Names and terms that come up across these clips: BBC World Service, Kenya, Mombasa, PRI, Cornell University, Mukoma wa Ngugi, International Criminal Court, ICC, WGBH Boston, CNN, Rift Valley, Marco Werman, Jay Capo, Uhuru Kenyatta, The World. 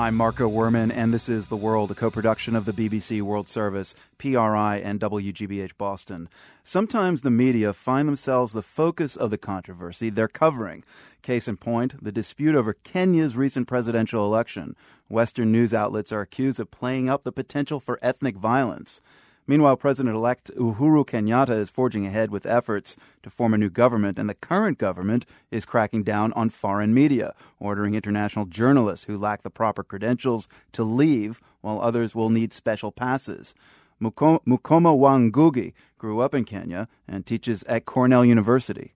I'm Marco Werman, and this is The World, a co-production of the BBC World Service, PRI, and WGBH Boston. Sometimes the media find themselves the focus of the controversy they're covering. Case in point, the dispute over Kenya's recent presidential election. Western news outlets are accused of playing up the potential for ethnic violence. Meanwhile, President-elect Uhuru Kenyatta is forging ahead with efforts to form a new government, and the current government is cracking down on foreign media, ordering international journalists who lack the proper credentials to leave, while others will need special passes. Mukoma wa Ngugi grew up in Kenya and teaches at Cornell University.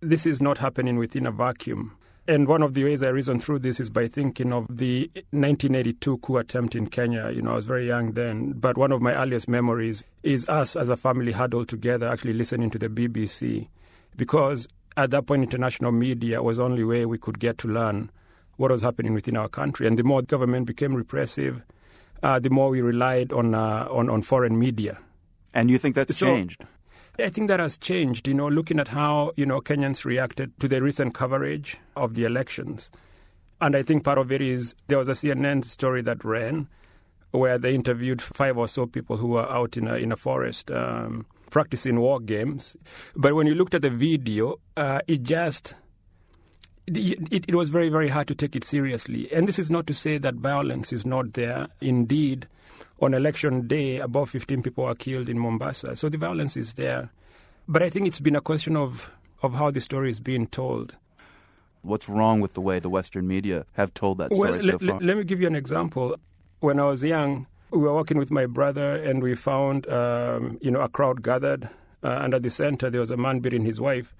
This is not happening within a vacuum. And one of the ways I reason through this is by thinking of the 1982 coup attempt in Kenya. You know, I was very young then, but one of my earliest memories is us as a family huddled together actually listening to the BBC, because at that point international media was the only way we could get to learn what was happening within our country. And the more the government became repressive, the more we relied on foreign media. And you think that's changed? I think that has changed, you know, looking at how, you know, Kenyans reacted to the recent coverage of the elections. And I think part of it is there was a CNN story that ran where they interviewed 5 or so people who were out in a forest practicing war games. But when you looked at the video, it was very, very hard to take it seriously. And this is not to say that violence is not there. Indeed, on election day, above 15 people were killed in Mombasa. So the violence is there. But I think it's been a question of how the story is being told. What's wrong with the way the Western media have told that story so far? Let me give you an example. When I was young, we were walking with my brother and we found, a crowd gathered. And at the center, there was a man beating his wife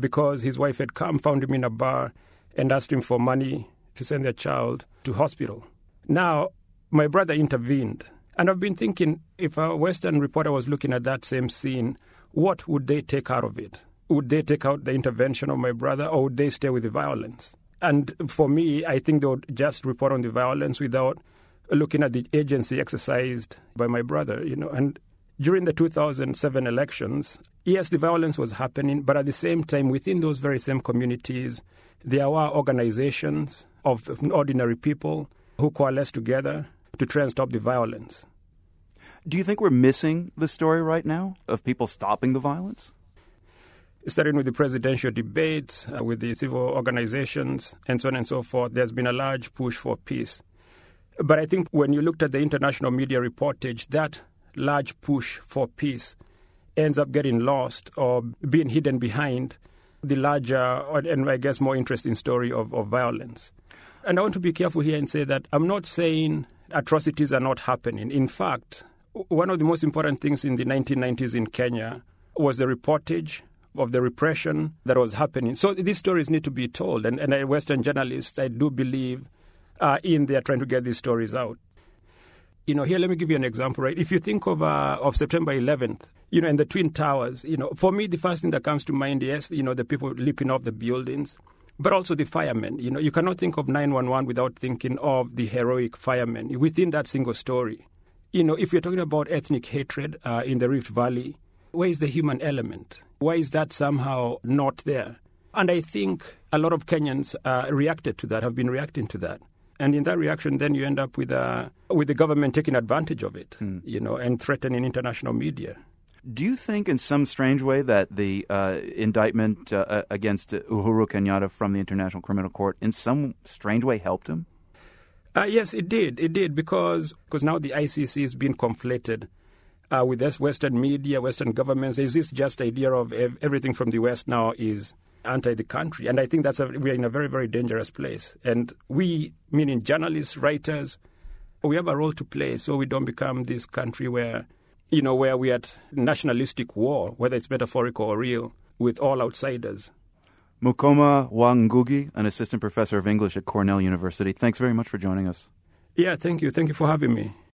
because his wife had come, found him in a bar, and asked him for money to send their child to hospital. Now, my brother intervened. And I've been thinking, if a Western reporter was looking at that same scene, what would they take out of it? Would they take out the intervention of my brother, or would they stay with the violence? And for me, I think they would just report on the violence without looking at the agency exercised by my brother, you know. And during the 2007 elections, yes, the violence was happening, but at the same time, within those very same communities, there were organizations of ordinary people who coalesced together to try and stop the violence. Do you think we're missing the story right now of people stopping the violence? Starting with the presidential debates, with the civil organizations, and so on and so forth, there's been a large push for peace. But I think when you looked at the international media reportage, that large push for peace ends up getting lost or being hidden behind the larger and, I guess, more interesting story of violence. And I want to be careful here and say that I'm not saying atrocities are not happening. In fact, one of the most important things in the 1990s in Kenya was the reportage of the repression that was happening. So these stories need to be told. And Western journalists, I do believe, are in there trying to get these stories out. You know, here, let me give you an example, right? If you think of September 11th, you know, and the Twin Towers, you know, for me, the first thing that comes to mind, yes, you know, the people leaping off the buildings, but also the firemen. You know, you cannot think of 911 without thinking of the heroic firemen within that single story. You know, if you're talking about ethnic hatred in the Rift Valley, where is the human element? Why is that somehow not there? And I think a lot of Kenyans reacted to that, have been reacting to that. And in that reaction, then you end up with the government taking advantage of it, you know, and threatening international media. Do you think in some strange way that the indictment against Uhuru Kenyatta from the International Criminal Court in some strange way helped him? Yes, it did. It did because now the ICC is being conflated with this Western media, Western governments. Is this just idea of everything from the West now is anti the country? And I think that's we're in a very, very dangerous place. And we, meaning journalists, writers, we have a role to play so we don't become this country where, you know, where we're at nationalistic war, whether it's metaphorical or real, with all outsiders. Mukoma wa Ngugi, an assistant professor of English at Cornell University, thanks very much for joining us. Yeah, thank you. Thank you for having me.